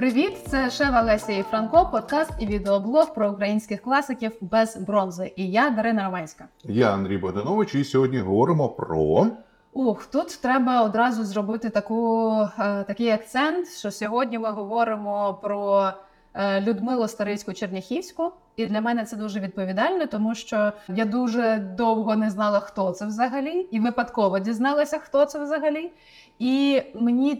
Привіт! Це Шева, Леся і Франко, подкаст і відеоблог про українських класиків без бронзи. І я Дарина Романська. Я Андрій Богданович, і сьогодні говоримо про... тут треба одразу зробити такий акцент, що сьогодні ми говоримо про Людмилу Старицьку-Черняхівську. І для мене це дуже відповідально, тому що я дуже довго не знала, хто це взагалі, і випадково дізналася, хто це взагалі. І мені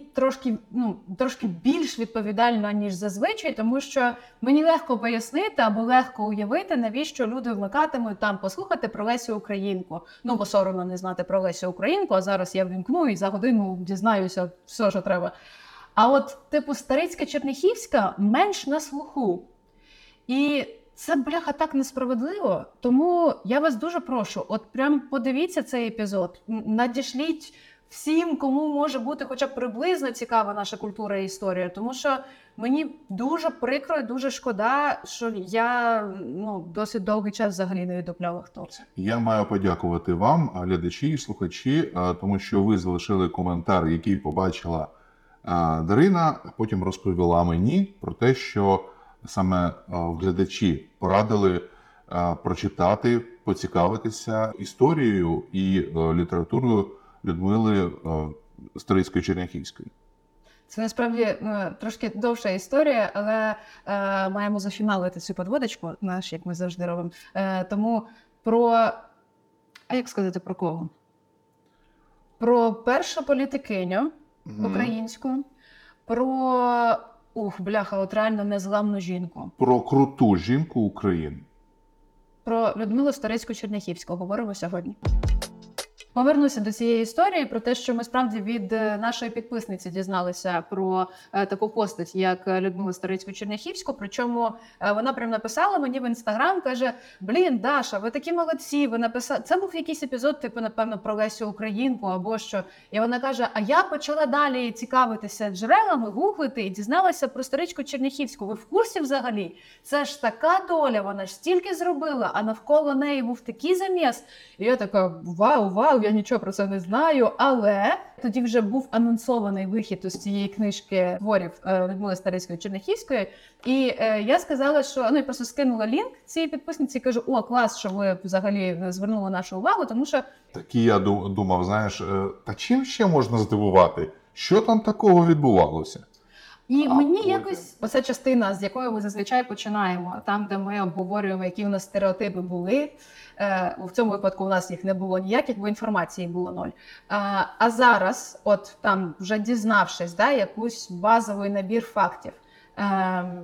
трошки більш відповідально, ніж зазвичай, тому що мені легко пояснити або легко уявити, навіщо люди вмикатимуть там послухати про Лесю Українку. Бо соромно не знати про Лесю Українку, а зараз я ввімкну і за годину дізнаюся все, що треба. А от типу Старицька-Черняхівська менш на слуху. І це, бляха, так несправедливо. Тому я вас дуже прошу, от прям подивіться цей епізод, надішліть всім, кому може бути хоча б приблизно цікава наша культура і історія. Тому що мені дуже прикро і дуже шкода, що я досить довгий час взагалі не відомляла, хто це. Я маю подякувати вам, глядачі і слухачі, тому що ви залишили коментар, який побачила Дарина, потім розповіла мені про те, що саме глядачі порадили прочитати, поцікавитися історією і літературою Людмили Старицької-Черняхівської. Це насправді трошки довша історія, але маємо зафіналити цю подводочку, як ми завжди робимо. Тому про кого? Про першу політикиню українську, про реально незламну жінку. Про круту жінку України. Про Людмилу Старицьку-Черняхівську говоримо сьогодні. Повернуся до цієї історії про те, що ми справді від нашої підписниці дізналися про таку постать, як Людмила Старицьку-Черняхівську. Причому вона прям написала мені в Інстаграм, каже: "Блін, Даша, ви такі молодці, ви написали". Це був якийсь епізод, напевно, про Лесю Українку або що. І вона каже: "А я почала далі цікавитися джерелами, гуглити і дізналася про Старицьку-Черняхівську. Ви в курсі взагалі? Це ж така доля, вона ж стільки зробила, а навколо неї був такий заміс". І я така: вау. Я нічого про це не знаю, але тоді вже був анонсований вихід із цієї книжки творів Людмили Старицької-Черняхівської. І я сказала, що я просто скинула лінк цій підписниці і кажу: клас, що ви взагалі звернули нашу увагу, тому що... Так і я думав, та чим ще можна здивувати? Що там такого відбувалося? І мені якось оця частина, з якої ми зазвичай починаємо, там, де ми обговорюємо, які в нас стереотипи були. В цьому випадку у нас їх не було ніяких, бо інформації було ноль. А зараз, вже дізнавшись, якийсь базовий набір фактів,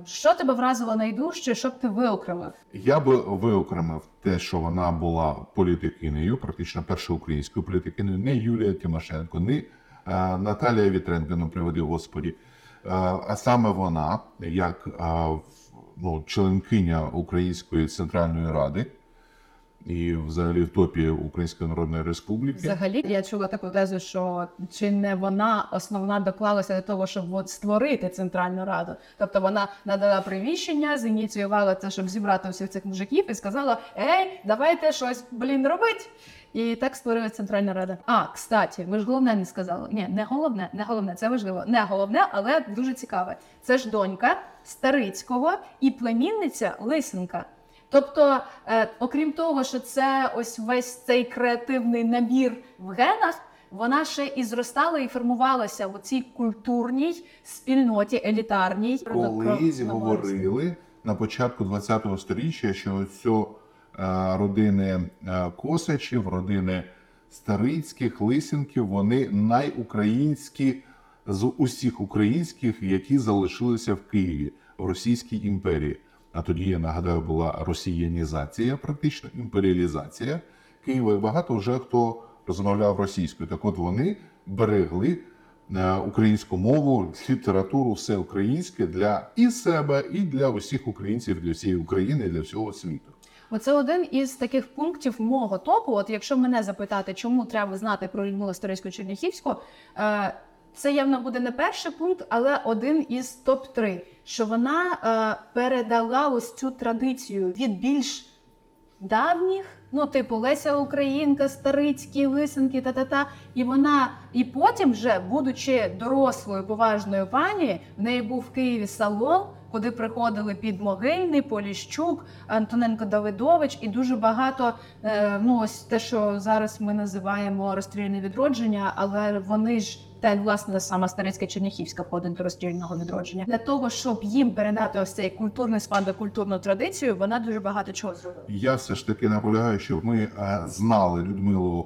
що тебе вразило найдужче, що б ти виокремив? Я би виокремив те, що вона була політикинею, практично першою українською політикинею, не Юлія Тимошенко, не Наталія Вітренко, не приведи Господі. А саме вона, як членкиня Української Центральної Ради і взагалі в топі Української Народної Республіки. Взагалі, я чула таку тезу, що чи не вона основна доклалася до того, щоб створити Центральну Раду. Тобто вона надала привіщення, зініціювала це, щоб зібрати всіх цих мужиків і сказала: давайте щось, робить. І так створилася Центральна Рада. Кстаті, ви ж головне не сказали. Ні, не головне, це важливо. Не головне, але дуже цікаве. Це ж донька Старицького і племінниця Лисенка. Тобто, окрім того, що це ось весь цей креативний набір в генах, вона ще і зростала, і формувалася в цій культурній спільноті, елітарній. Колись говорили на початку 20-го сторіччя, що оцю родини Косачів, родини Старицьких, Лисенків, вони найукраїнські з усіх українських, які залишилися в Києві, в Російській імперії. А тоді, я нагадаю, була росіянізація, практично імперіалізація Києва, і багато вже хто розмовляв російською. Так от вони берегли українську мову, літературу, все українське для і себе, і для усіх українців, для всієї України, і для всього світу. Оце один із таких пунктів мого топу. От якщо мене запитати, чому треба знати про Людмилу Старицьку-Черняхівську, це явно буде не перший пункт, але один із топ-3, що вона передала ось цю традицію від більш давніх ну, типу, Леся Українка, Старицькі, Лисенки, І вона, і потім вже, будучи дорослою, поважною пані, в неї був в Києві салон, куди приходили Підмогильний, Поліщук, Антоненко-Давидович і дуже багато, ну, ось те, що зараз ми називаємо розстрільне відродження, але вони ж, та, власне, сама Старицька Черняхівська входить до розстрільного відродження. Для того, щоб їм передати ось цей культурний спадок, культурну традицію, вона дуже багато чого зробила. Я все ж таки наполягаю, що ми знали Людмилу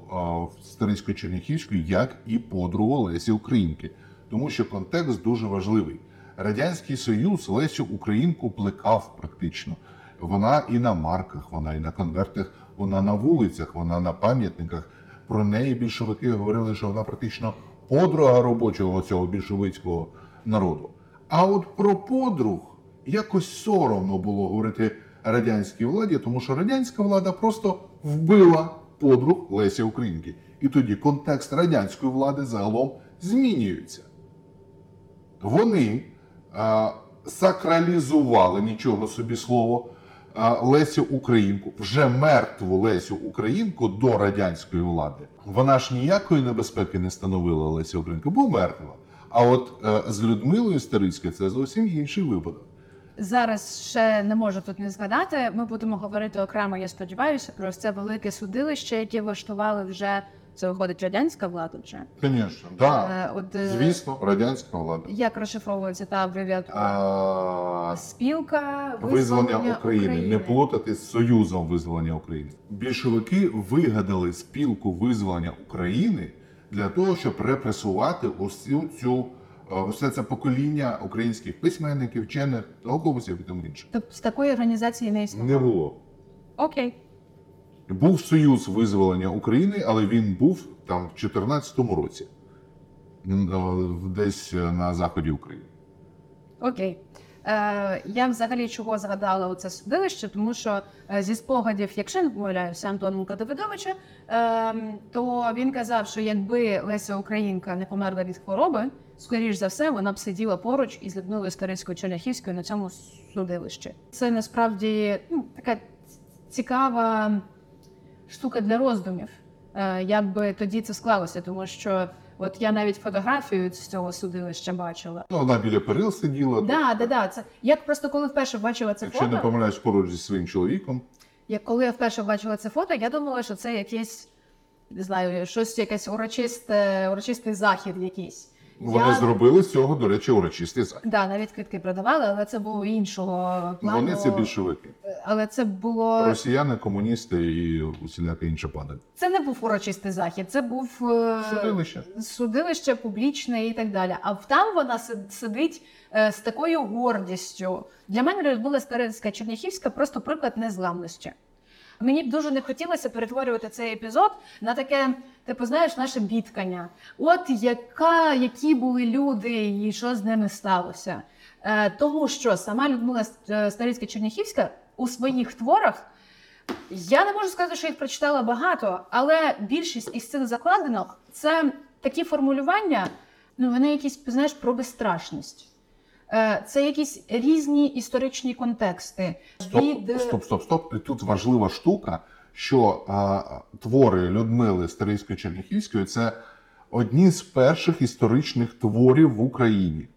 Старицьку Черняхівську як і подругу Лесі Українки, тому що контекст дуже важливий. Радянський Союз Лесю Українку плекав практично. Вона і на марках, вона і на конвертах, вона на вулицях, вона на пам'ятниках. Про неї більшовики говорили, що вона практично подруга робочого цього більшовицького народу. А от про подруг якось соромно було говорити радянській владі, тому що радянська влада просто вбила подруг Лесі Українки. І тоді контекст радянської влади загалом змінюється. Вони сакралізували, нічого собі слово, Лесю Українку, вже мертву Лесю Українку до радянської влади. Вона ж ніякої небезпеки не становила, Леся Українка, бо мертва. А от з Людмилою Старицькою це зовсім інший випадок. Зараз ще не можу тут не згадати, ми будемо говорити окремо, я сподіваюся, про це велике судилище, яке влаштували вже. Це виходить радянська влада вже? Звісно, да. Звісно, радянська влада. Як розшифровується та абревіатура? Спілка визволення України. Не плутати з Союзом визволення України. Більшовики вигадали спілку визволення України для того, щоб репресувати усе це покоління українських письменників, вчених, науковців і тому інше. Тобто з такої організації не існувало? Не було. Окей. Був Союз визволення України, але він був там в 14-му році, десь на заході України. Окей. Я взагалі чого згадала оце судилище, тому що зі спогадів, якщо не помиляюся, Антоненка-Давидовича, то він казав, що якби Леся Українка не померла від хвороби, скоріш за все, вона б сиділа поруч із Людмилою Старицькою-Черняхівською на цьому судилищі. Це насправді така цікава штука для роздумів, як би тоді це склалося, тому що от я навіть фотографію з цього судилища бачила. Ну, вона біля перил сиділа. Да. Це я просто коли вперше бачила це фото. Якщо не помиляюсь, поруч зі своїм чоловіком. Коли я вперше бачила це фото, я думала, що це якесь, не знаю, щось якесь урочистий захід якийсь. Вони зробили з цього, до речі, урочистий захід. Так, да, навіть квитки продавали, але це було іншого плану. Вони це більшовики. Але це було... Росіяни, комуністи і усіляка інша пада. Це не був урочистий захід, це був... Судилище публічне і так далі. А там вона сидить з такою гордістю. Для мене була Старицька Черняхівська просто приклад незламності. Мені б дуже не хотілося перетворювати цей епізод на таке, типу, знаєш, наше бідкання. От які були люди і що з ними сталося. Тому що сама Людмила Старицька-Черняхівська у своїх творах, я не можу сказати, що їх прочитала багато, але більшість із цих закладинок – це такі формулювання, ну, вони якісь, знаєш, про безстрашність. Це якісь різні історичні контексти. Стоп. І тут важлива штука, що твори Людмили Старицької-Черняхівської – це одні з перших історичних творів в Україні.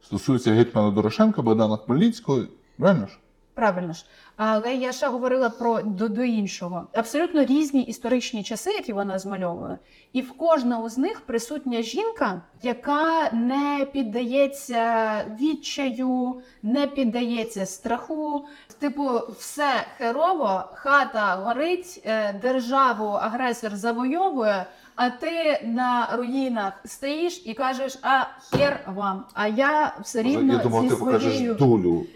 Стосується гетьмана Дорошенка, Богдана Хмельницького, правильно ж? Правильно ж. Але я ще говорила про до іншого. Абсолютно різні історичні часи, які вона змальовує. І в кожного з них присутня жінка, яка не піддається відчаю, не піддається страху. Типу, все херово, хата горить, державу агресор завойовує, а ти на руїнах стоїш і кажеш, а хер вам, а я все рівно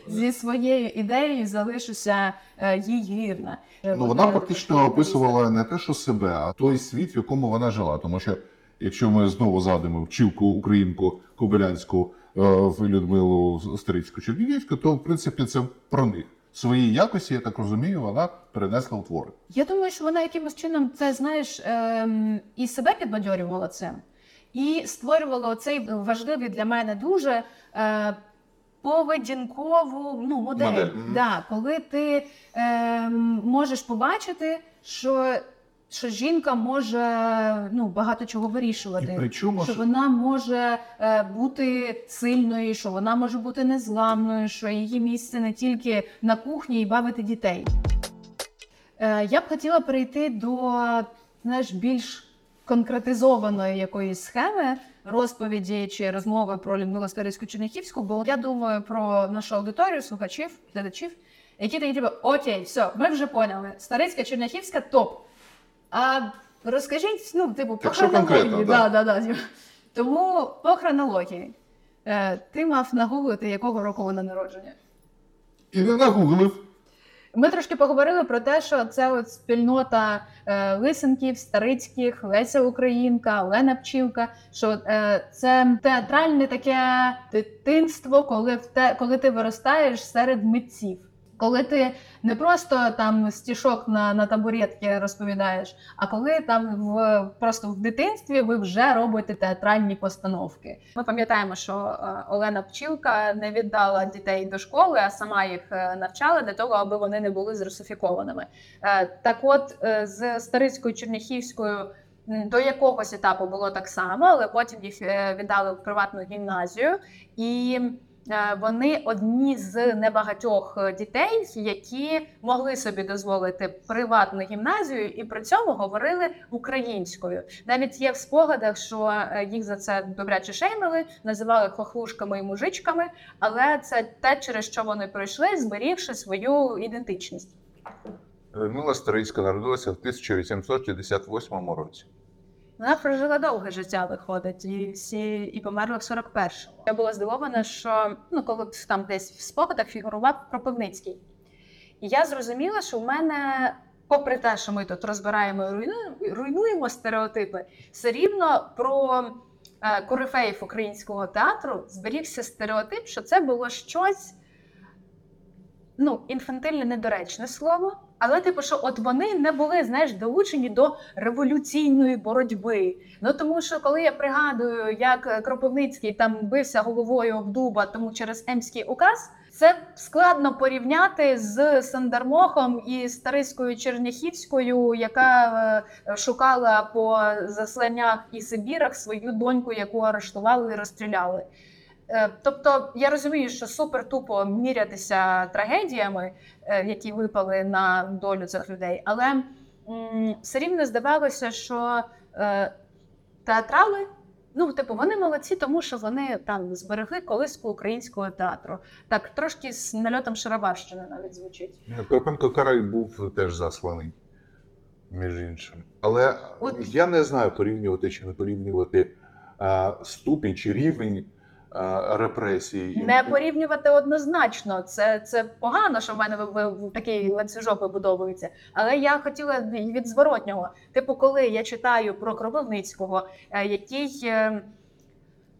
зі своєю ідеєю залишуся їй вірна. Ну, вона практично описувала не те, що себе, а той світ, в якому вона жила. Тому що, якщо ми знову згадуємо вчилку українку Кобилянську Людмилу Старицьку-Черняхівську, то, в принципі, це про них. Свої якості, я так розумію, вона перенесла у твори. Я думаю, що вона якимось чином, це, знаєш, і себе підбадьорювала цим, і створювала оцей важливий для мене дуже поведінкову модель. Да, коли ти можеш побачити, що жінка може багато чого вирішувати, що вона може бути сильною, що вона може бути незламною, що її місце не тільки на кухні і бавити дітей. Я б хотіла перейти до більш конкретизованої якоїсь схеми розповіді чи розмови про Людмилу Скарицьку-Черняхівську, бо я думаю про нашу аудиторію, слухачів, глядачів, які такі окей, все, ми вже поняли, Скарицька-Черняхівська топ. А розкажіть, по хронології. Да. Тому по хронології. Ти мав нагуглити, якого року вона народження. І не нагуглив. Ми трошки поговорили про те, що це спільнота Лисенків, Старицьких, Леся Українка, Олена Пчілка, що це театральне таке дитинство, коли ти виростаєш серед митців. Коли ти не просто там стішок на табуретці розповідаєш, а коли там просто в дитинстві ви вже робите театральні постановки. Ми пам'ятаємо, що Олена Пчілка не віддала дітей до школи, а сама їх навчала для того, аби вони не були зрусифікованими. Так от з Старицькою-Черняхівською до якогось етапу було так само, але потім їх віддали в приватну гімназію. І вони одні з небагатьох дітей, які могли собі дозволити приватну гімназію і при цьому говорили українською. Навіть є в спогадах, що їх за це добряче шеймили, називали хохлушками і мужичками, але це те, через що вони пройшли, зберігши свою ідентичність. Людмила Старицька народилася в 1868 році. Вона прожила довге життя, виходить, і померла в 41-му. Я була здивована, що коли там десь в спогадах фігурував Кропивницький. І я зрозуміла, що в мене, попри те, що ми тут розбираємо і руйнуємо стереотипи, все рівно про корифеїв українського театру зберігся стереотип, що це було щось, інфантильне, недоречне слово. Але що от вони не були, долучені до революційної боротьби. Тому що коли я пригадую, як Кропивницький там бився головою в дуба, тому через Емський указ, це складно порівняти з Сандармохом і Старицькою-Черняхівською, яка шукала по засланнях і Сибірах свою доньку, яку арештували і розстріляли. Тобто я розумію, що супер-тупо мірятися трагедіями, які випали на долю цих людей, але все рівно здавалося, що театрали, вони молодці, тому що вони там зберегли колиску українського театру. Так, трошки з нальотом Шароварщини навіть звучить. Карпенко Карай був теж засланий, між іншим. Але я не знаю, порівнювати чи не порівнювати ступінь чи рівень репресії. Не порівнювати однозначно. Це погано, що в мене такий ланцюжок вибудовується. Але я хотіла від зворотнього. Коли я читаю про Кропивницького, який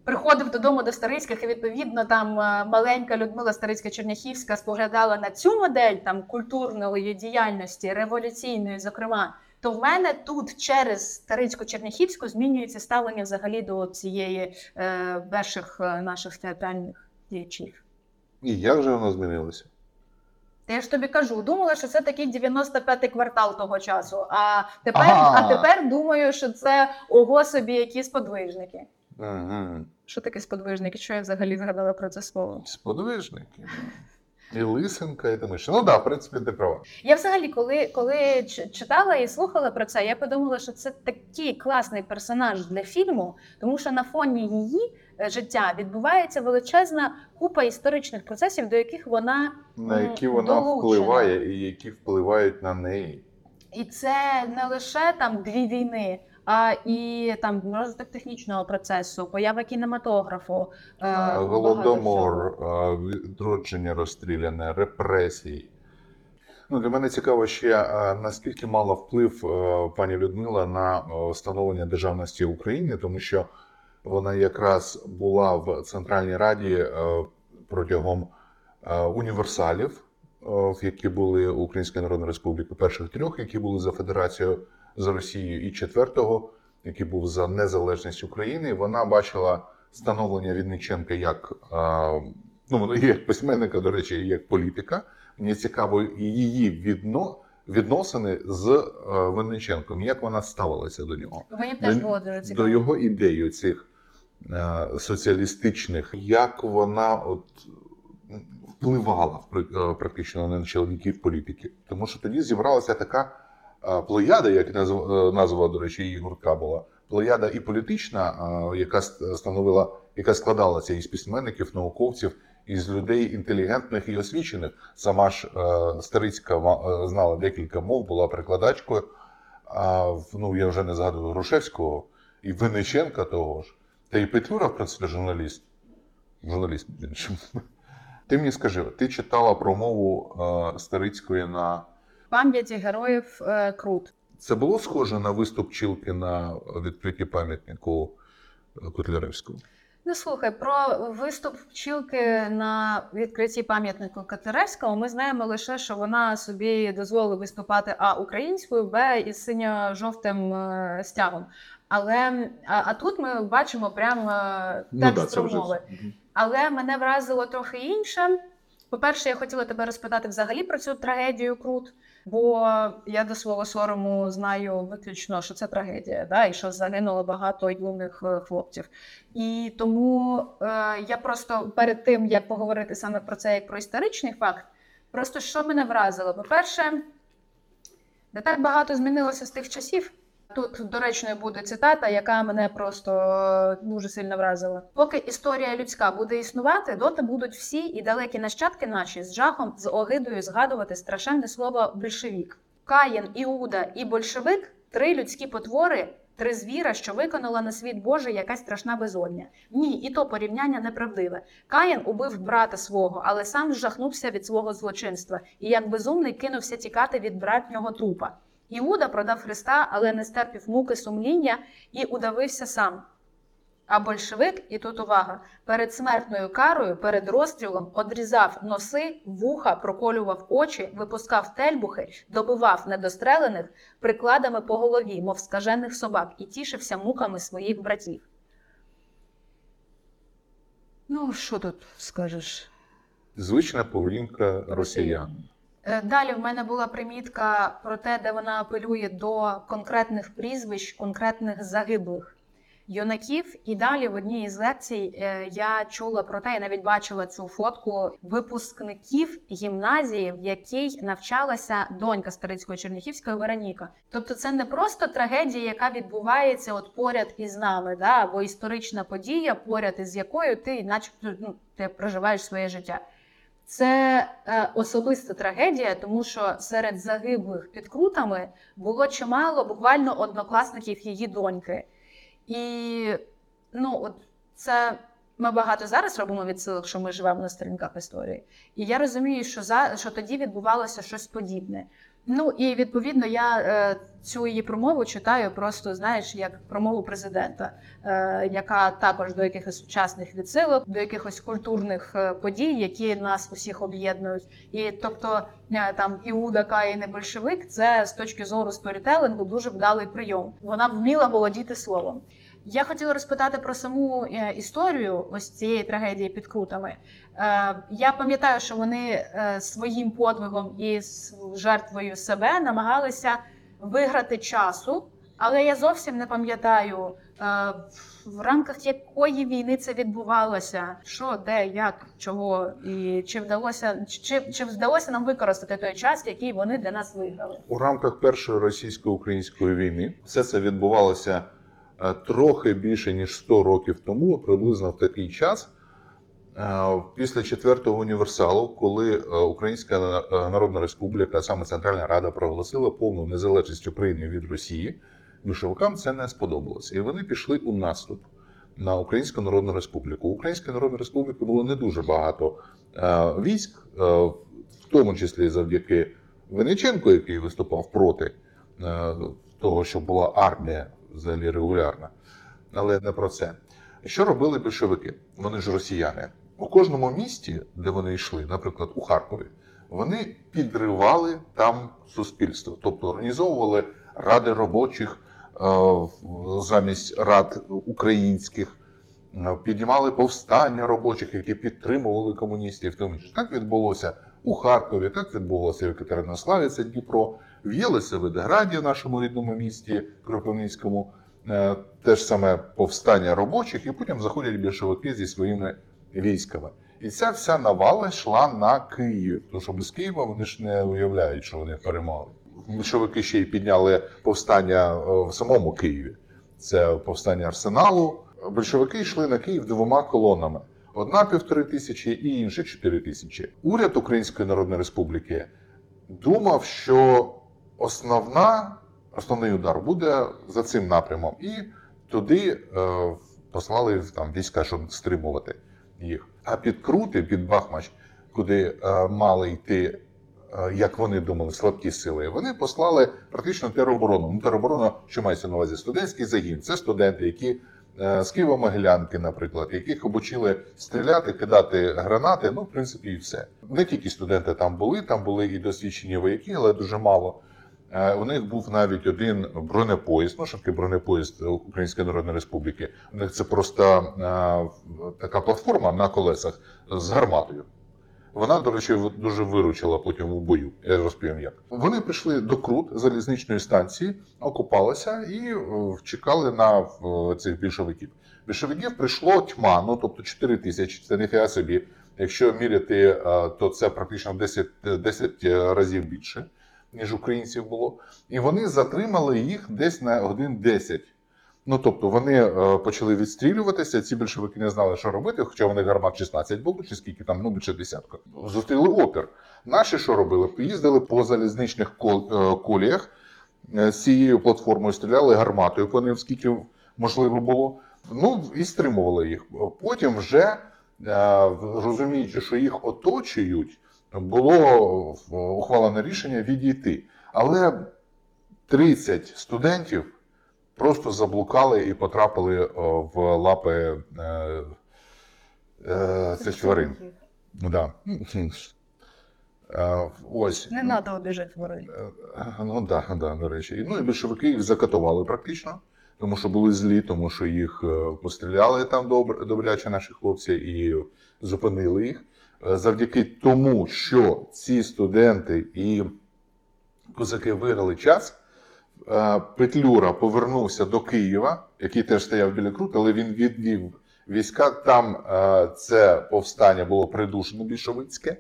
приходив додому до Старицьких, і відповідно там маленька Людмила Старицька-Черняхівська споглядала на цю модель там культурної діяльності, революційної, зокрема, то в мене тут через Старицьку-Черняхівську змінюється ставлення взагалі до цієї перших наших театральних діячів. І як же воно змінилося? Я ж тобі кажу, думала, що це такий 95-й квартал того часу, а тепер думаю, що це ого собі які сподвижники. Ага. Що таке сподвижники? Що я взагалі згадала про це слово? Сподвижники? І Лисенка, і тому що. В принципі, ти права. Я взагалі, коли читала і слухала про це, я подумала, що це такий класний персонаж для фільму, тому що на фоні її життя відбувається величезна купа історичних процесів, до яких вона долучена. На які вона впливає і які впливають на неї. І це не лише там дві війни, а і там розвиток технічного процесу, поява кінематографу, голодомор, відродження розстріляне, репресії. Для мене цікаво ще, наскільки мала вплив пані Людмила на встановлення державності України, тому що вона якраз була в Центральній Раді протягом універсалів, які були у Українській Народній Республіці, перших трьох, які були за федерацією, за Росією, і четвертого, який був за незалежність України. Вона бачила становлення Вінниченка як, як письменника, до речі, як політика. Мені цікаво її відносини з Винниченком, як вона ставилася до нього. Мені теж було дуже цікаво. До його ідеї цих соціалістичних, як вона от впливала практично на чоловіків політиків. Тому що тоді зібралася така плеяда, як назва, до речі, її гуртка була, плеяда і політична, яка складалася із письменників, науковців, із людей інтелігентних і освічених. Сама ж Старицька знала декілька мов, була перекладачкою. Ну, я вже не згадую Грушевського, і Винниченка того ж. Та і Петлюра, в принципі, журналіст. Журналіст, іншим. Ти мені скажи, ти читала промову Старицької на пам'яті героїв Крут. Це було схоже на виступ Чілки на відкритті пам'ятнику Котляревського? Ну, слухай, про виступ Пчілки на відкритті пам'ятнику Котляревського ми знаємо лише, що вона собі дозволила виступати а. українською, б. із синьо-жовтим стягом. Але, а тут ми бачимо прямо текст промови. Але мене вразило трохи інше. По-перше, я хотіла тебе розпитати взагалі про цю трагедію Крут, бо я до свого сорому знаю виключно, що це трагедія, да? І що загинуло багато юних хлопців. І тому я просто перед тим, як поговорити саме про це, як про історичний факт, просто що мене вразило? По-перше, не так багато змінилося з тих часів. Тут доречною буде цитата, яка мене просто дуже сильно вразила. Поки історія людська буде існувати, доти будуть всі і далекі нащадки наші з жахом, з огидою згадувати страшенне слово «большевік». Каїн, Іуда і большевик – три людські потвори, три звіра, що виконала на світ Божий якась страшна безодня. Ні, і то порівняння неправдиве. Каїн убив брата свого, але сам жахнувся від свого злочинства і як безумний кинувся тікати від братнього трупа. Іуда продав Христа, але не стерпів муки сумління і удавився сам. А большевик, і тут увага, перед смертною карою, перед розстрілом одрізав носи, вуха, проколював очі, випускав тельбухи, добивав недострелених прикладами по голові, мов скажених собак, і тішився муками своїх братів. Ну, що тут скажеш? Звична поведінка росіян. Далі в мене була примітка про те, де вона апелює до конкретних прізвищ, конкретних загиблих юнаків. І далі в одній із лекцій я чула про те, я навіть бачила цю фотку випускників гімназії, в якій навчалася донька Старицької Черняхівської Вероніка. Тобто це не просто трагедія, яка відбувається от поряд із нами, да? Або історична подія, поряд із якою ти, начебто, ти проживаєш своє життя. Це особиста трагедія, тому що серед загиблих під Крутами було чимало буквально однокласників її доньки. І ну, от це ми багато зараз робимо відсилок, що ми живемо на сторінках історії. І я розумію, що, що тоді відбувалося щось подібне. Ну і відповідно я цю її промову читаю просто, знаєш, як промову президента, яка також до якихось сучасних відсилок, до якихось культурних подій, які нас усіх об'єднують. І тобто там Іуда, Каїн і большевик – це з точки зору сторітелінгу дуже вдалий прийом. Вона вміла володіти словом. Я хотіла розпитати про саму історію ось цієї трагедії під Крутами. Я пам'ятаю, що вони своїм подвигом і жертвою себе намагалися виграти часу, але я зовсім не пам'ятаю, в рамках якої війни це відбувалося, що, де, як, чого, і чи вдалося нам використати той час, який вони для нас виграли. У рамках Першої російсько-української війни все це відбувалося трохи більше, ніж 100 років тому, приблизно в такий час, після четвертого універсалу, коли Українська Народна Республіка, саме Центральна Рада, проголосила повну незалежність України від Росії, більшовикам це не сподобалося. І вони пішли у наступ на Українську Народну Республіку. У Українській Народній Республіці було не дуже багато військ, в тому числі завдяки Винниченку, який виступав проти того, що була армія, взагалі регулярна, але не про це. Що робили більшовики? Вони ж росіяни. У кожному місті, де вони йшли, наприклад, у Харкові, вони підривали там суспільство. Тобто організовували ради робочих замість рад українських, піднімали повстання робочих, які підтримували комуністів. Тому що так відбулося у Харкові, так відбулося в Катеринославі, це Дніпро, в Єлисаветграді, нашому рідному місті Кропивницькому, теж саме повстання робочих, і потім заходять більшовики зі своїми військами. І ця вся навала йшла на Київ, тому що без Києва вони ж не уявляють, що вони перемали. Більшовики ще й підняли повстання в самому Києві. Це повстання Арсеналу. Більшовики йшли на Київ двома колонами. Одна 1500 і інша 4000. Уряд Української Народної Республіки думав, що основний удар буде за цим напрямом. І туди послали там війська, щоб стримувати їх. А під Крути, під Бахмач, куди мали йти, як вони думали, слабкі сили, вони послали практично тероборону. Ну, тероборона, що мається на увазі? Студентський загін. Це студенти, які з Києво-Могилянки, наприклад, яких обучили стріляти, кидати гранати, ну, в принципі, і все. Не тільки студенти там були і досвідчені вояки, але дуже мало. У них був навіть один бронепоїзд, ну, швидкий бронепоїзд Української Народної Республіки. У них це просто така платформа на колесах з гарматою. Вона, до речі, дуже виручила потім у бою, я розповім як. Вони прийшли до Крут, залізничної станції, окупалися і чекали на цих більшовиків. Більшовиків прийшло тьма, ну тобто 4000, це ніхто собі. Якщо міряти, то це практично 10 разів більше, ніж українців було. І вони затримали їх десь на годин 10. Ну, тобто вони почали відстрілюватися, ці більшовики не знали, що робити, хоча вони гармат 16 було, чи скільки там, ну, більше десятка. Зустріли опір. Наші що робили? Їздили по залізничних коліях з цією платформою, стріляли гарматою по ним, скільки можливо було. Ну, і стримували їх. Потім вже, розуміючи, що їх оточують, було ухвалене рішення відійти. Але 30 студентів просто заблукали і потрапили в лапи цих тварин. Да. Ось. Не треба обіжати тварин. Ну так, да, до речі. Ну і більшовики їх закатували практично, тому що були злі, тому що їх постріляли там добряче наші хлопці і зупинили їх. Завдяки тому, що ці студенти і козаки виграли час, Петлюра повернувся до Києва, який теж стояв біля Крут, але він відвів війська. Там це повстання було придушено більшовицьке.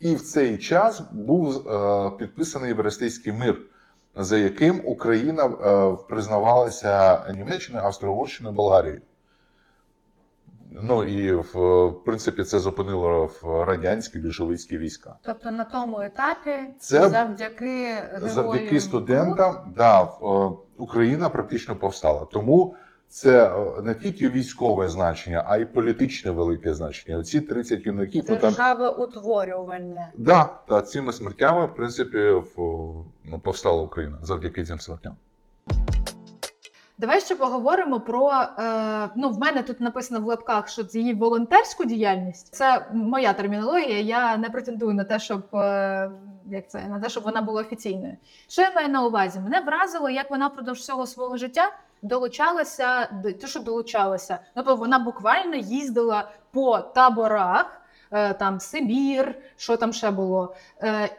І в цей час був підписаний Берестейський мир, за яким Україна признавалася Німеччиною, Австро-Угорщиною, Болгарією. Ну і, в принципі, це зупинило радянські більшовицькі війська. Тобто на тому етапі це завдяки студентам, да, Україна практично повстала. Тому це не тільки військове значення, а й політичне велике значення. Оці 30 юнаків... Державоутворювальне. Так, да, цими смертями, в принципі, повстала Україна завдяки цим смертям. Давай ще поговоримо про, ну в мене тут написано в лапках, що це її волонтерську діяльність. Це моя термінологія, я не претендую на те, щоб, як це, на те, щоб вона була офіційною. Що я маю на увазі? Мене вразило, як вона впродовж всього свого життя долучалася, те, що долучалася. Тобто вона буквально їздила по таборах, там Сибір, що там ще було,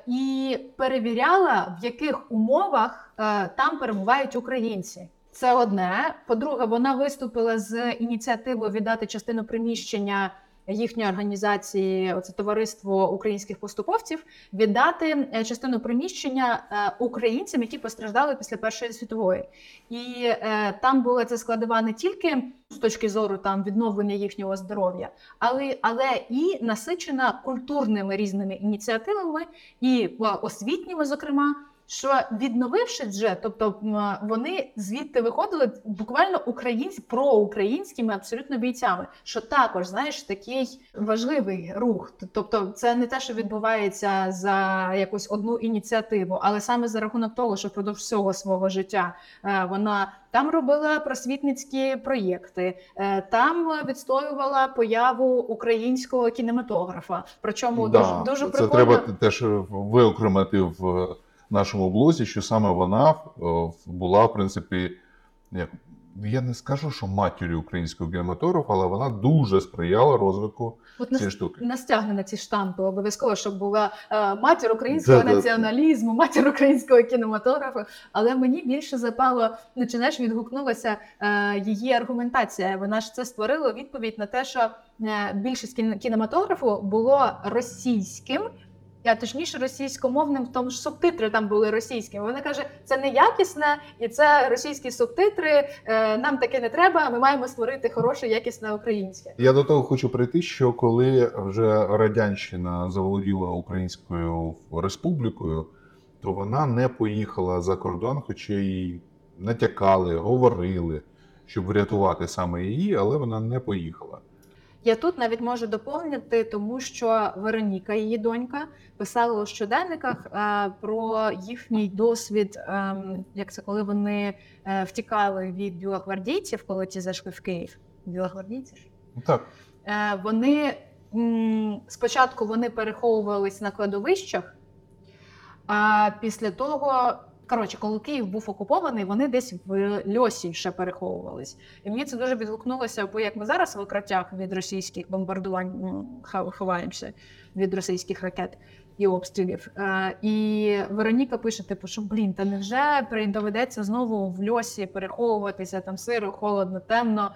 і перевіряла, в яких умовах там перебувають українці. Це одне. По-друге, вона виступила з ініціативою віддати частину приміщення їхньої організації, оце товариство українських поступовців, віддати частину приміщення українцям, які постраждали після Першої світової. І там була ця складова не тільки з точки зору там відновлення їхнього здоров'я, але і насичена культурними різними ініціативами і освітніми, зокрема. Що відновивши вже, тобто вони звідти виходили буквально проукраїнськими абсолютно бійцями, що також, знаєш, такий важливий рух. Тобто це не те, що відбувається за якусь одну ініціативу, але саме за рахунок того, що впродовж всього свого життя вона там робила просвітницькі проєкти, там відстоювала появу українського кінематографа. Причому да, дуже прикольно. Це треба теж виокремити в нашому блозі, що саме вона була, в принципі, як я не скажу, що матір'ю українського кінематографа, але вона дуже сприяла розвитку цієї штуки. Настягне на ці штампи обов'язково, щоб була матір українського націоналізму, матір українського кінематографа. Але мені більше запало, чи відгукнулася її аргументація. Вона ж це створила відповідь на те, що більшість кінематографу було російським, а точніше російськомовним, в тому ж субтитри там були російськими. Вона каже, це неякісне, і це російські субтитри, нам таке не треба, ми маємо створити хороше, якісне українське. Я до того хочу прийти, що коли вже радянщина заволоділа Українською Республікою, то вона не поїхала за кордон, хоча їй натякали, говорили, щоб врятувати саме її, але вона не поїхала. Я тут навіть можу доповнити, тому що Вероніка, її донька, писала у щоденниках про їхній досвід, як це коли вони втікали від білогвардійців, коли ті зайшли в Київ. Білогвардійці ж? Так. Вони спочатку переховувались на кладовищах, а після того, коли Київ був окупований, вони десь в льосі ще переховувались. І мені це дуже відгукнулося, бо як ми зараз в укриттях від російських бомбардувань ховаємося, від російських ракет і обстрілів. І Вероніка пише, що та невже доведеться знову в льосі переховуватися, там сиро, холодно, темно.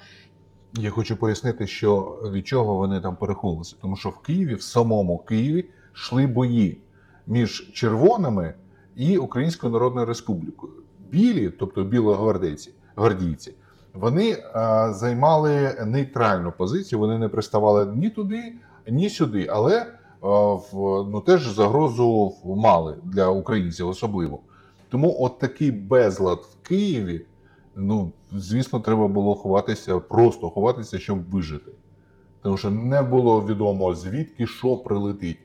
Я хочу пояснити, що від чого вони там переховувалися. Тому що в Києві, в самому Києві, йшли бої між червоними і Українською Народною Республікою. Білі, тобто білогвардійці, вони займали нейтральну позицію, вони не приставали ні туди, ні сюди, але теж загрозу мали для українців особливо. Тому от такий безлад в Києві, звісно, треба було ховатися, щоб вижити. Тому що не було відомо, звідки що прилетить.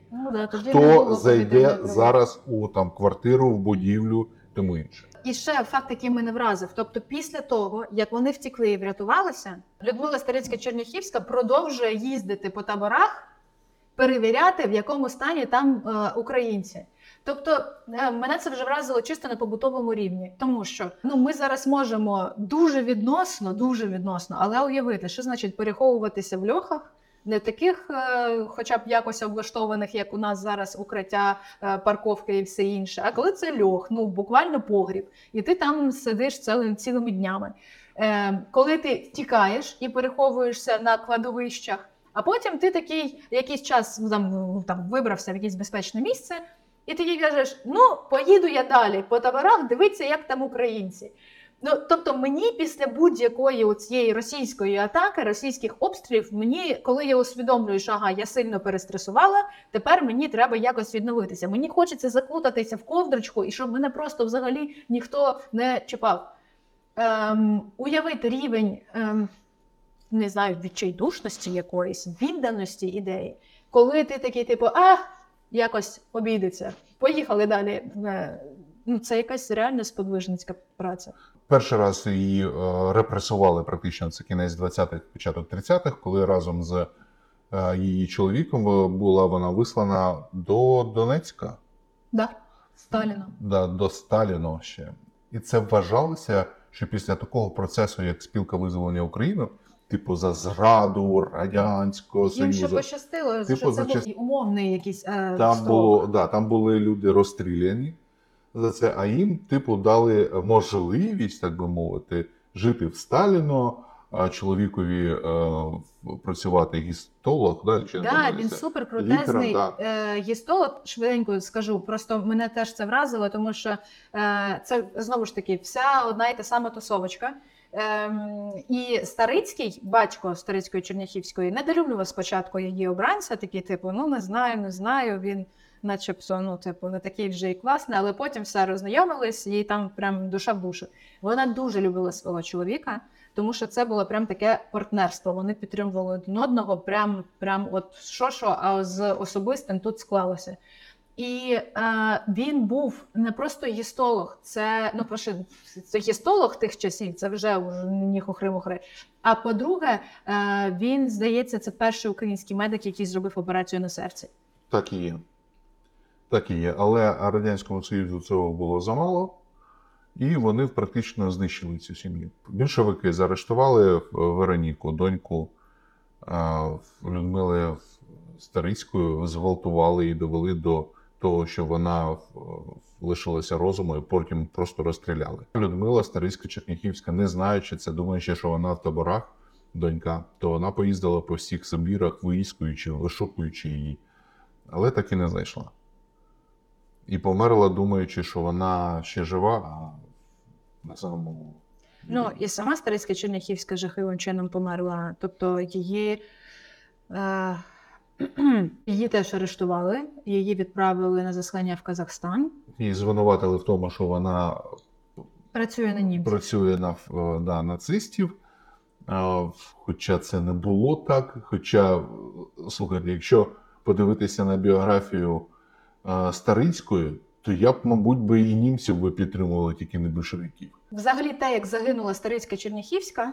Хто зайде зараз у квартиру, в будівлю, тому інше. І ще факт, який мене вразив. Тобто після того, як вони втікли і врятувалися, Людмила Старицька-Черняхівська продовжує їздити по таборах, перевіряти, в якому стані там українці. Тобто мене це вже вразило чисто на побутовому рівні. Тому що ми зараз можемо дуже відносно, але уявити, що значить переховуватися в льохах, не таких хоча б якось облаштованих, як у нас зараз укриття, парковки і все інше. А коли це льох, буквально погріб, і ти там сидиш цілими днями. Коли ти тікаєш і переховуєшся на кладовищах, а потім ти такий якийсь час вибрався в якесь безпечне місце, і ти кажеш, поїду я далі по таборах, дивитися, як там українці. Тобто мені після будь-якої цієї російської атаки, російських обстрілів, коли я усвідомлюю, що я сильно перестресувала, тепер мені треба якось відновитися. Мені хочеться закутатися в ковдрочку, і щоб мене просто взагалі ніхто не чіпав. Уявити рівень, відчайдушності якоїсь, відданості ідеї, коли ти такий, якось обійдеться, поїхали далі. Це якась реально сподвижницька праця. Перший раз її репресували практично, це кінець 20-х, початок 30-х, коли разом з її чоловіком була вона вислана до Донецька. Да, Сталіна. Да, до Сталіна ще. І це вважалося, що після такого процесу, як Спілка визволення України, за зраду Радянського Союзу. Їм ще пощастило, що це був умовний якийсь строк. Да, там були люди розстріляні за це, а їм дали можливість, так би мовити, жити в Сталіно, чоловікові працювати гістолог. Він суперкрутезний гістолог. Швиденько скажу, просто мене теж це вразило, тому що це, знову ж таки, вся одна і та сама тусовочка. І Старицький, батько Старицької-Черняхівської, недолюблював спочатку її обранця, такий не знаю, він начебто, не такий вже і класний, але потім все роззнайомились, їй там прям душа в душу. Вона дуже любила свого чоловіка, тому що це було прям таке партнерство, вони підтримували один одного, прям а з особистим тут склалося. І він був не просто гістолог, це гістолог тих часів, це вже ні хухри-мухри. А по-друге, він, здається, це перший український медик, який зробив операцію на серці. Так і є. Але Радянському Союзу цього було замало, І вони практично знищили цю сім'ю. Більшовики заарештували Вероніку, доньку Людмили Старицької, зґвалтували і довели до того, що вона лишилася розуму, і потім просто розстріляли. Людмила Старицька-Черняхівська, не знаючи це, думаючи, що вона в таборах, донька, то вона поїздила по всіх Сибірах, виїскуючи, вишукуючи її, але так і не знайшла. І померла, думаючи, що вона ще жива, а на самому... Ну, і сама Старицька-Черняхівська жахливим чином померла. Тобто її теж арештували, її відправили на заслання в Казахстан. Її звинуватили в тому, що вона працює на німців. Працює на нацистів. Хоча це не було так. Хоча, слухайте, якщо подивитися на біографію Старицької, то я б, мабуть, і німців би підтримували, тільки не більшовиків. Взагалі те, як загинула Старицька-Черняхівська,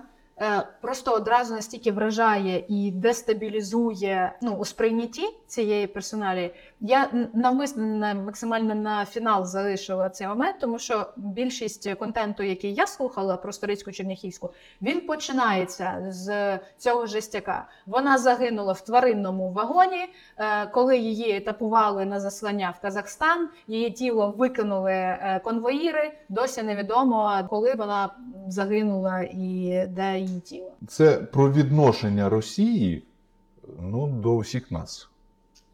просто одразу настільки вражає і дестабілізує, ну, у сприйнятті цієї персоналі. Я навмисно максимально на фінал залишила цей момент, тому що більшість контенту, який я слухала про Старицьку-Черняхівську, він починається з цього жестяка. Вона загинула в тваринному вагоні, коли її етапували на заслання в Казахстан, її тіло викинули конвоїри, досі невідомо, коли вона загинула і де її тіло. Це про відношення Росії, ну, до всіх нас.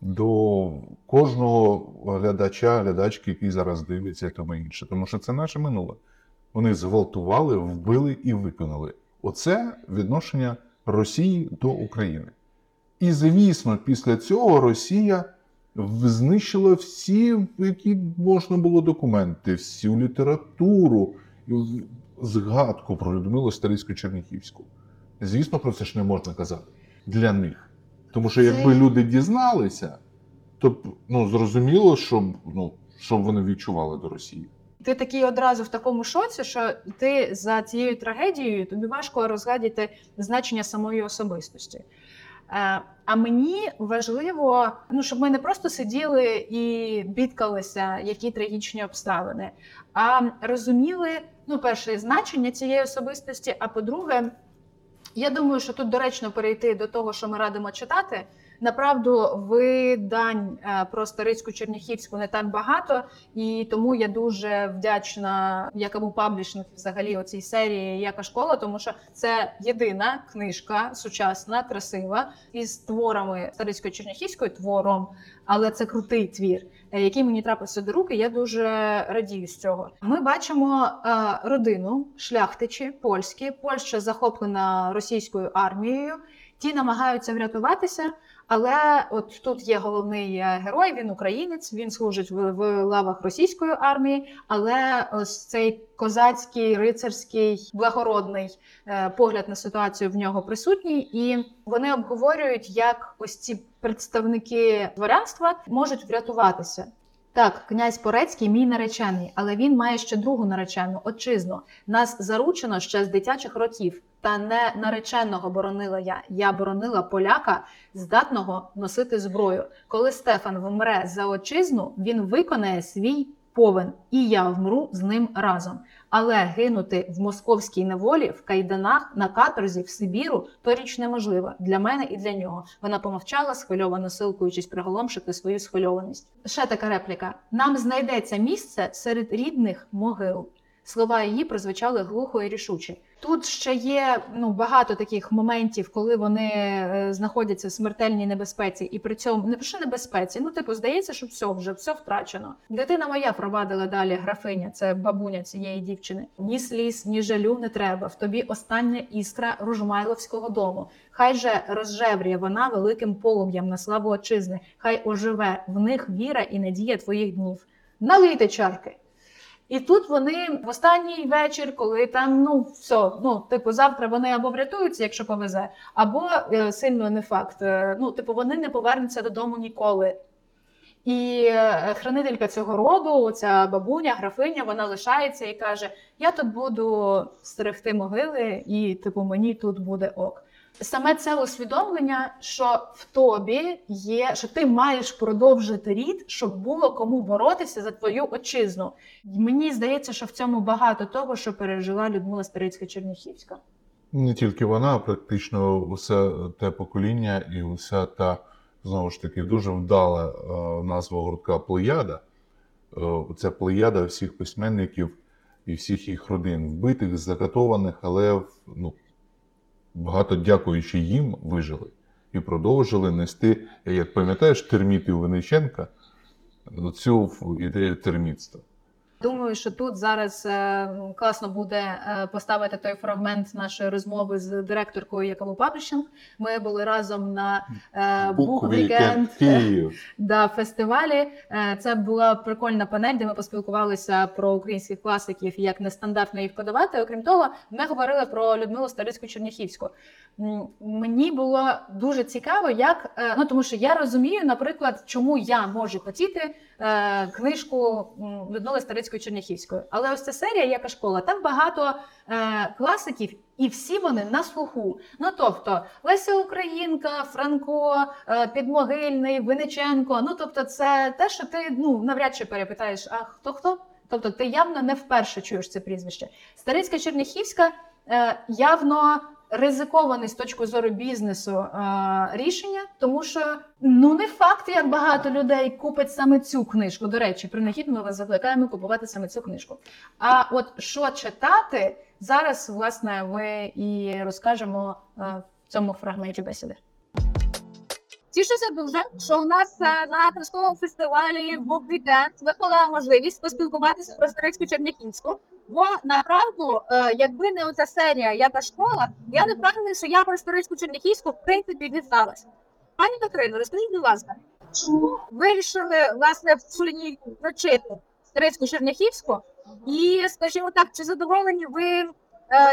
До кожного глядача, глядачки, який зараз дивиться, і тому інше. Тому що це наше минуле. Вони зґвалтували, вбили і виконали. Оце відношення Росії до України. І, звісно, після цього Росія знищила всі, які можна було документи, всю літературу, згадку про Людмилу Старицьку-Черняхівську. Звісно, про це ж не можна казати для них. Тому що якби люди дізналися, то, ну, зрозуміло, що вони відчували до Росії. Ти такий одразу в такому шоці, що ти за цією трагедією, тобі важко розглядіти значення самої особистості. А мені важливо, ну, щоб ми не просто сиділи і бідкалися, які трагічні обставини, а розуміли, ну, перше, значення цієї особистості, а по-друге, я думаю, що тут доречно перейти до того, що ми радимо читати. Направду, видань про Старицьку-Черняхівську не так багато, і тому я дуже вдячна якому паблішингу взагалі у цій серії «Яка школа», тому що це єдина книжка сучасна, красива, із творами Старицької-Черняхівської, твором, але це крутий твір, який мені трапився до руки, я дуже радію з цього. Ми бачимо родину, шляхтичі, польські. Польща захоплена російською армією. Ті намагаються врятуватися, але от тут є головний герой, він українець, він служить в лавах російської армії, але ось цей козацький, рицарський, благородний погляд на ситуацію в нього присутній, і вони обговорюють, як ось ці представники дворянства можуть врятуватися. Так, князь Порецький мій наречений, але він має ще другу наречену, отчизну. Нас заручено ще з дитячих років, та не нареченого боронила я боронила поляка, здатного носити зброю. Коли Стефан вмре за отчизну, він виконає свій повен, і я вмру з ним разом. Але гинути в московській неволі, в кайданах, на каторзі, в Сибіру – то річ неможлива для мене і для нього. Вона помовчала, схвильовано силкуючись приголомшити свою схвильованість. Ще така репліка. Нам знайдеться місце серед рідних могил. Слова її прозвучали глухо і рішуче. Тут ще є, ну, багато таких моментів, коли вони знаходяться в смертельній небезпеці, і при цьому не лише небезпеці, ну, типу, здається, що все втрачено. Дитина моя, провадила далі графиня, це бабуня цієї дівчини. Ні сліз, ні жалю не треба, в тобі остання іскра Ружмайловського дому. Хай же розжевріє вона великим полум'ям на славу отчизни, хай оживе в них віра і надія твоїх днів. Налийте чарки! І тут вони в останній вечір, коли там, ну, все, ну, типу, завтра вони або врятуються, якщо повезе, або, сильно не факт, ну, типу, вони не повернуться додому ніколи. І хранителька цього роду, ця бабуня, графиня, вона лишається і каже, я тут буду стерегти могили і, типу, мені тут буде ок. Саме це усвідомлення, що в тобі є, що ти маєш продовжити рід, щоб було кому боротися за твою отчизну. І мені здається, що в цьому багато того, що пережила Людмила Спирицька-Черняхівська. Не тільки вона, а практично усе те покоління і уся та, знову ж таки, дуже вдала назва гуртка «Плеяда». Це плеяда всіх письменників і всіх їх родин, вбитих, закатованих, але багато дякуючи їм вижили і продовжили нести, як пам'ятаєш, терміти у Винниченка, цю ідею термітства. Думаю, що тут зараз класно буде поставити той фрагмент нашої розмови з директоркою Якому Паблішинг. Ми були разом на Book Weekend фестивалі. Це була прикольна панель, де ми поспілкувалися про українських класиків і як нестандартно їх подавати. Окрім того, ми говорили про Людмилу Спирицьку-Черняхівську. Мені було дуже цікаво, тому що я розумію, наприклад, чому я можу хотіти книжку Людмили Спирицької-Черняхівської. Але ось ця серія «Яка школа», там багато класиків, і всі вони на слуху. Тобто Леся Українка, Франко, Підмогильний, Винниченко. Це те, що ти навряд чи перепитаєш, а хто? Тобто ти явно не вперше чуєш це прізвище. Спирицька-Черняхівська явно ризиковане з точки зору бізнесу рішення, тому що не факт, як багато людей купить саме цю книжку. До речі, принагідно ми вас закликаємо купувати саме цю книжку. А от що читати, зараз, власне, ми і розкажемо в цьому фрагменті бесіди. Тішуся дуже, що у нас на книжковому фестивалі Book Weekend випала можливість поспілкуватися про Спирицьку-Черняхівську. Бо, направду, якби не оця серія «Яка школа», я не впевнена, що я про Спирицьку-Черняхівську, в принципі, дізналася. Пані Катерино, розкажіть, будь ласка, чому вирішили, власне, в Чорній прочити Спирицьку-Черняхівську? І, скажімо так, чи задоволені ви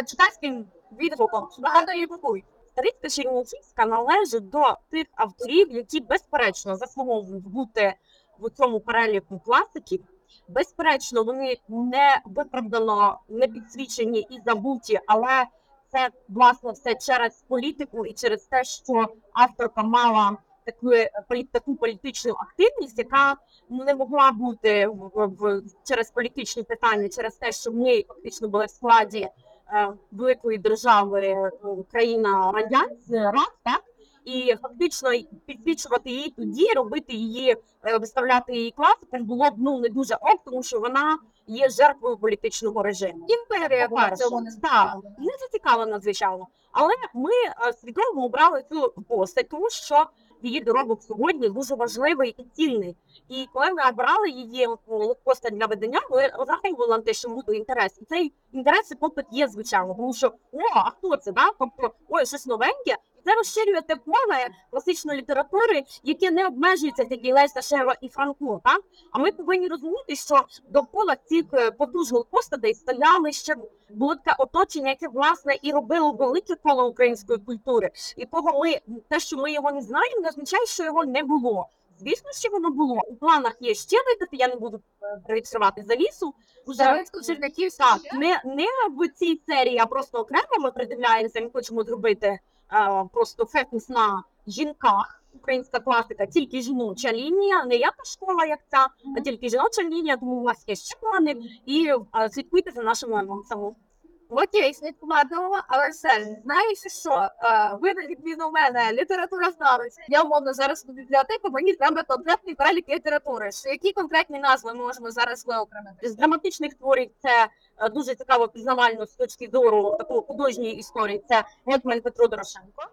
читацьким відгуком? Багато її купують. Спирицька-Черняхівська належить до тих авторів, які, безперечно, заслуговують бути в цьому переліку класиків. Безперечно, вони не виправдано, не підсвічені і забуті, але це, власне, все через політику і через те, що авторка мала таку політичну активність, яка не могла бути через політичні питання, через те, що ми фактично були в складі великої держави, країна радянська, так? І фактично підсвічувати її тоді, робити її, виставляти її класиком було б не дуже ок, тому що вона є жертвою політичного режиму. Імперія цього не зацікавлена, звичайно. Але ми свідомо обрали цю постать, тому що її доробок сьогодні дуже важливий і цінний. І коли ми обрали її постать для видання, ми заховували на те, що буде інтерес. І цей інтерес і попит є, звичайно, тому що а хто це, так? Тобто, щось новеньке. Це розширює те поле класичної літератури, яке не обмежується тільки Леся, Шева і Франко. Так? А ми повинні розуміти, що довкола цих потужних постатей стояли ще було таке оточення, яке, власне, і робило велике коло української культури. І те, що ми його не знаємо, не означає, що його не було. Звісно, що воно було. У планах є ще видати, я не буду перекривати завісу. Спирицьку-Черняхівську не в цій серії, а просто окремо ми придивляємося, ми хочемо зробити просто фокус на жінках, українська класика, тільки жіноча лінія, не «Яка школа», як ця, а тільки жіноча лінія, тому у вас є ще плани, і слідкуйте за нашим анонсом. Окей, слідкуватимемо, але все, знаєш що, ви, відміну мене, літературознавець, я умовно зараз у бібліотеку, мені треба конкретний перелік літератури. Які конкретні назви ми можемо зараз виокремити? З драматичних творів це дуже цікаво пізнавально з точки зору такої художньої історії, це Гетьман Петро Дорошенко.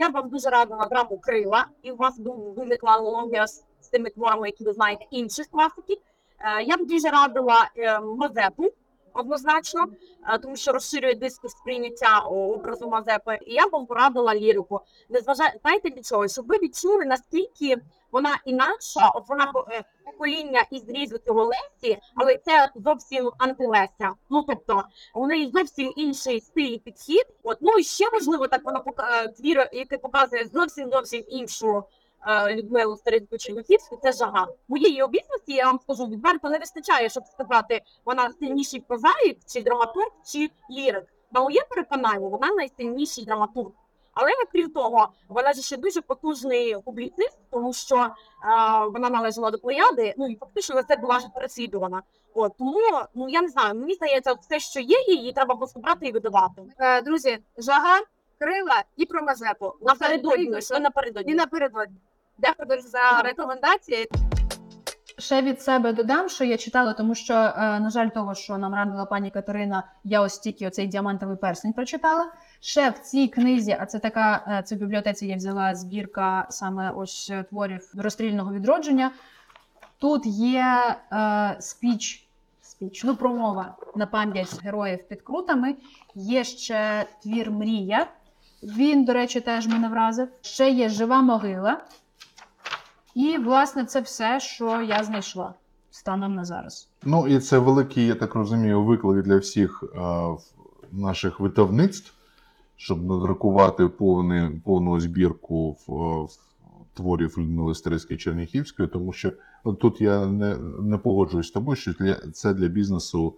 Я вам дуже радила драму «Крила», і у вас виникла аналогія з тими творами, які ви знаєте інших класиків. Я б дуже радила Мазепу. Однозначно, тому що розширює дискурс прийняття образу Мазепи. І я вам порадила лірику. Знаєте для чого? Щоб ви відчули, наскільки вона інакша, от вона покоління із різу цього Лесі, але це зовсім антилеся. Тобто, у неї зовсім інший стиль і підхід. І ще важливо, так вона твір, який показує зовсім іншу Людмилу Спирицьку-Черняхівську, це жага. Моєї обізності, я вам скажу, відверто не вистачає, щоб сказати, вона сильніший прозаїк, чи драматург, чи лірик. На моє переконання, вона найсильніший драматург. Але, крім того, вона ж ще дуже потужний публіцист, тому що вона належала до Плеяди, ну і фактично це була ж переслідувана. От, тому, ну я не знаю, мені здається, все, що є її, треба просто брати і видавати. Друзі, Жага, Крила і про Мазепу. Напередодні. Дякую за рекомендації. Ще від себе додам, що я читала, тому що, на жаль, того, що нам радила пані Катерина, я ось тільки оцей діамантовий перстень прочитала. Ще в цій книзі, а це така, це в бібліотеці я взяла збірка саме ось творів розстрільного відродження, тут є спіч, промова на пам'ять героїв під Крутами, є ще твір «Мрія», він, до речі, теж мене вразив, ще є «Жива могила». І, власне, це все, що я знайшла станом на зараз. Ну, і це великий, я так розумію, виклик для всіх наших видавництв, щоб надрукувати повну збірку творів Людмили Стрельської-Черняхівської, тому що тут я не погоджуюсь з тобою, що це для бізнесу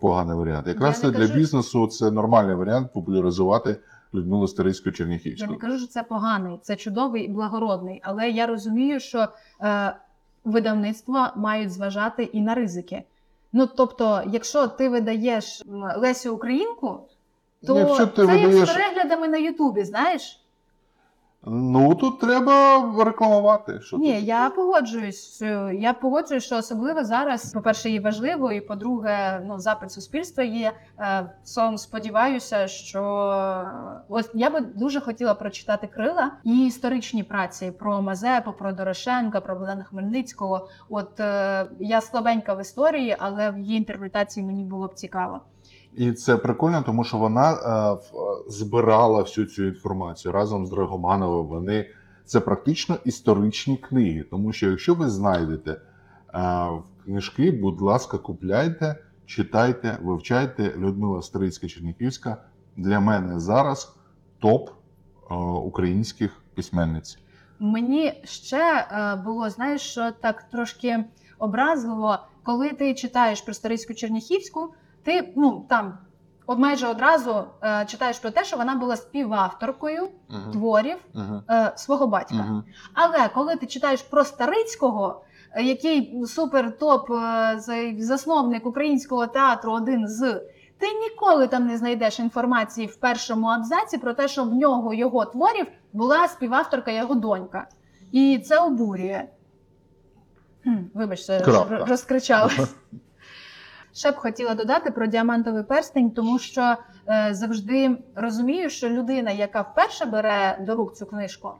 поганий варіант. Якраз це для бізнесу це нормальний варіант популяризувати Людмилу Стрельську-Черняхівську. Я не кажу, що це поганий, це чудовий і благородний, але я розумію, що видавництва мають зважати і на ризики. Ну, тобто, якщо ти видаєш Лесю Українку, то якщо ти як з переглядами на Ютубі, знаєш? Ну, тут треба рекламувати. Я погоджуюсь, що особливо зараз, по-перше, її важливо, і, по-друге, запит суспільства є. Сподіваюся, що ось я би дуже хотіла прочитати Крила і історичні праці про Мазепу, про Дорошенка, про Богдана Хмельницького. От я слабенька в історії, але в її інтерпретації мені було б цікаво. І це прикольно, тому що вона збирала всю цю інформацію разом з Драгомановим. Це практично історичні книги, тому що якщо ви знайдете книжки, будь ласка, купляйте, читайте, вивчайте. Людмила Стрельська-Черняхівська для мене зараз топ українських письменниць. Мені ще було, знаєш, так трошки образливо, коли ти читаєш про Стрельську-Черняхівську, ти майже одразу читаєш про те, що вона була співавторкою творів свого батька. Але коли ти читаєш про Старицького, який супер-топ засновник українського театру, один з, ти ніколи там не знайдеш інформації в першому абзаці про те, що в нього, його творів, була співавторка його донька. І це обурює. Вибачте, розкричалась. Ще б хотіла додати про діамантовий перстень, тому що завжди розумію, що людина, яка вперше бере до рук цю книжку,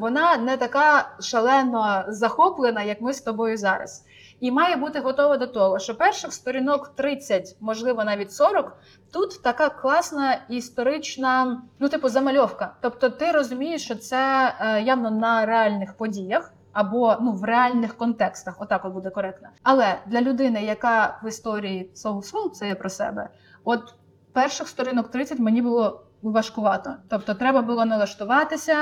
вона не така шалено захоплена, як ми з тобою зараз. І має бути готова до того, що перших сторінок 30, можливо навіть 40, тут така класна історична, замальовка. Тобто ти розумієш, що це явно на реальних подіях, або в реальних контекстах, отак буде коректно. Але для людини, яка в історії соул, це є про себе, от перших сторінок 30 мені було важкувато. Тобто треба було налаштуватися,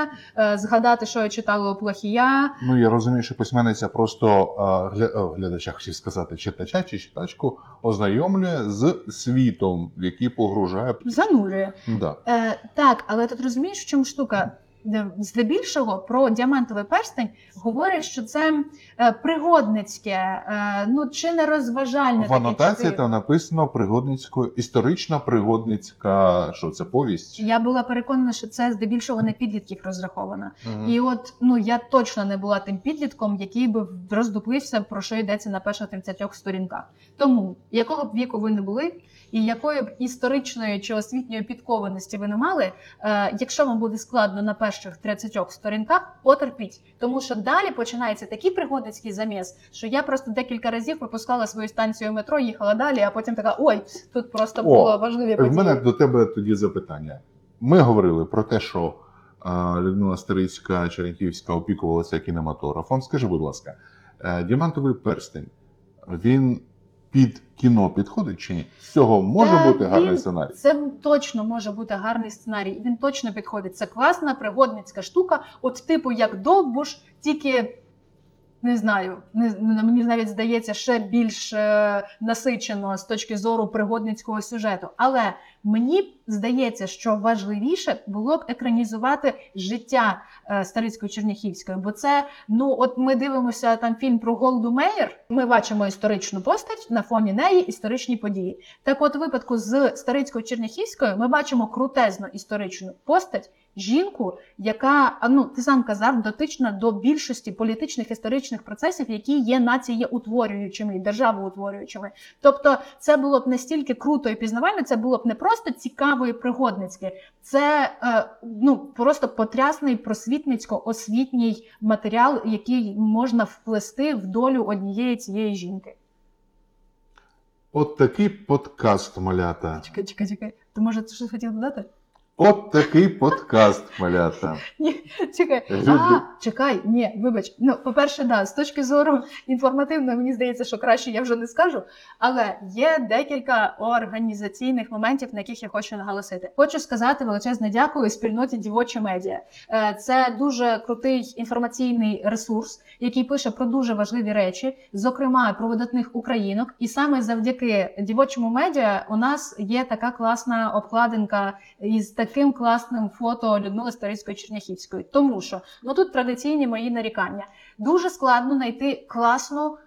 згадати, що я читала у Плохія. Я розумію, що письменниця просто глядача, хочу сказати, читача чи читачку ознайомлює з світом, в який погружає. Занурює. Да. Так, але тут розумієш, в чому штука? Здебільшого про діамантовий перстень говорять, що це пригодницьке, чи не розважальне. В анотації там написано пригодницькою, історично пригодницька, що це повість. Я була переконана, що це здебільшого на підлітків розраховано. І я точно не була тим підлітком, який би роздуплився, про що йдеться на перших 30 сторінках. Тому, якого б віку ви не були, і якої б історичної чи освітньої підкованості ви не мали, якщо вам буде складно на перших 30 сторінках, потерпіть. Тому що далі починається такий пригодницький заміс, що я просто декілька разів пропускала свою станцію метро, їхала далі, а потім така, тут просто було важливі події. В мене до тебе тоді запитання. Ми говорили про те, що Людмила Стрельська-Черняхівська опікувалася кінематографом. Скажи, будь ласка, діамантовий перстень, він під кіно підходить чи ні? З цього може бути гарний сценарій? Це точно може бути гарний сценарій. Він точно підходить. Це класна пригодницька штука. От типу як Довбуш, тільки, не знаю, мені навіть здається, ще більш насичено з точки зору пригодницького сюжету. Але Мені здається, що важливіше було б екранізувати життя Старицької-Черняхівської, бо це, от ми дивимося там фільм про Голду Меїр, ми бачимо історичну постать, на фоні неї історичні події. Так от, у випадку з Старицькою-Черняхівською ми бачимо крутезну історичну постать, жінку, яка, ти сам казав, дотична до більшості політичних, історичних процесів, які є націєутворюючими, державоутворюючими. Тобто це було б настільки круто і пізнавально, це було б не просто цікаво і пригодницьке, це просто потрясний просвітницько-освітній матеріал, який можна вплести в долю однієї цієї жінки. От такий подкаст, малята. Чекай. Ти, може, ти щось хотів додати? От такий подкаст, малята. Вибач. По-перше, з точки зору інформативної, мені здається, що краще я вже не скажу, але є декілька організаційних моментів, на яких я хочу наголосити. Хочу сказати величезне дякую спільноті Дівочі Медіа. Це дуже крутий інформаційний ресурс, який пише про дуже важливі речі, зокрема про видатних українок. І саме завдяки Дівочому Медіа у нас є така класна обкладинка із таким класним фото Людмили Старицької-Черняхівської. Тому що, тут традиційні мої нарікання. Дуже складно знайти класну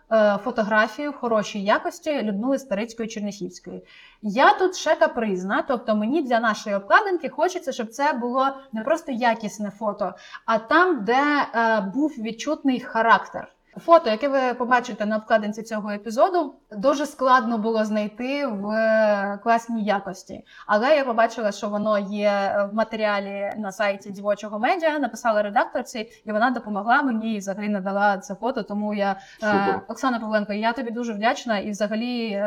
фотографію в хорошій якості Людмили Старицької-Черняхівської. Я тут ще капризна, тобто мені для нашої обкладинки хочеться, щоб це було не просто якісне фото, а там, де був відчутний характер. Фото, яке ви побачите на обкладинці цього епізоду, дуже складно було знайти в класній якості. Але я побачила, що воно є в матеріалі на сайті Дівочого Медіа, написала редакторці, і вона допомогла мені і взагалі надала це фото. Тому я, Оксана Павленко, я тобі дуже вдячна і взагалі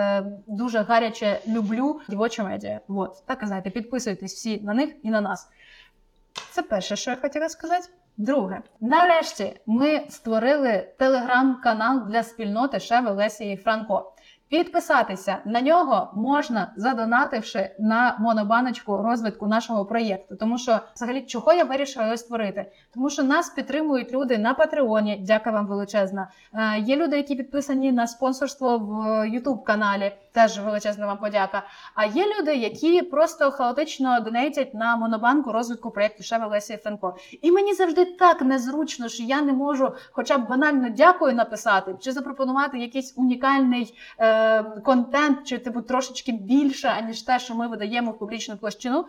дуже гаряче люблю Дівоче Медіа. Так і знаєте, підписуйтесь всі на них і на нас. Це перше, що я хотіла сказати. Друге. Нарешті ми створили телеграм-канал для спільноти Шеви, Лесі і Франко. Підписатися на нього можна, задонативши на монобаночку розвитку нашого проєкту. Тому що, взагалі, чого я вирішила його створити? Тому що нас підтримують люди на Патреоні, дяка вам величезна. Є люди, які підписані на спонсорство в YouTube-каналі, теж величезна вам подяка. А є люди, які просто хаотично донейтять на монобанку розвитку проєкту Шеви, Лесі і Франко. І мені завжди так незручно, що я не можу хоча б банально дякую написати, чи запропонувати якийсь унікальний контент, чи трошечки більше, аніж те, що ми видаємо в публічну площину.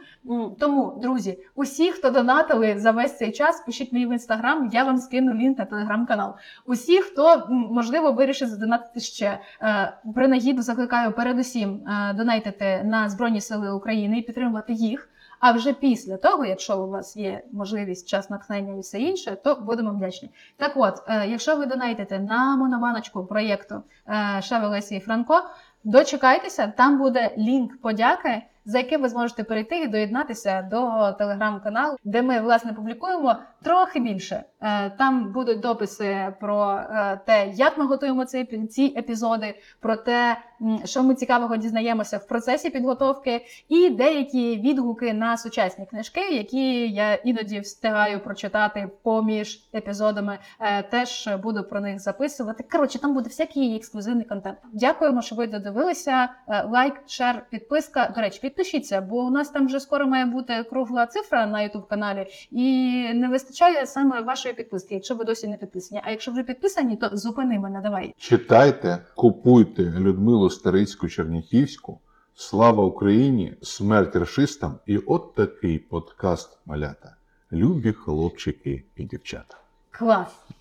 Тому, друзі, усі, хто донатили за весь цей час, пишіть мені в Інстаграм, я вам скину лінк на телеграм-канал. Усі, хто, можливо, вирішить задонатити ще, принагідно закликаю передусім донатити на Збройні Сили України і підтримувати їх. А вже після того, якщо у вас є можливість, час, натхнення і все інше, то будемо вдячні. Так от, якщо ви донатите на монобаночку проєкту Шеви, Лесі і Франко, дочекайтеся, там буде лінк подяки, за яким ви зможете перейти і доєднатися до телеграм-каналу, де ми, власне, публікуємо трохи більше. Там будуть дописи про те, як ми готуємо ці епізоди, про те, що ми цікавого дізнаємося в процесі підготовки, і деякі відгуки на сучасні книжки, які я іноді встигаю прочитати поміж епізодами. Теж буду про них записувати. Коротше, там буде всякий ексклюзивний контент. Дякуємо, що ви додивилися. Лайк, шер, підписка. До речі, підпишіться, бо у нас там вже скоро має бути кругла цифра на YouTube-каналі, і не вистачає саме вашої підписки, якщо ви досі не підписані. А якщо вже підписані, то зупини мене, давай. Читайте, купуйте Людмилу Старицьку-Черняхівську. Слава Україні, смерть рашистам і от такий подкаст, малята. Любі хлопчики і дівчата. Клас!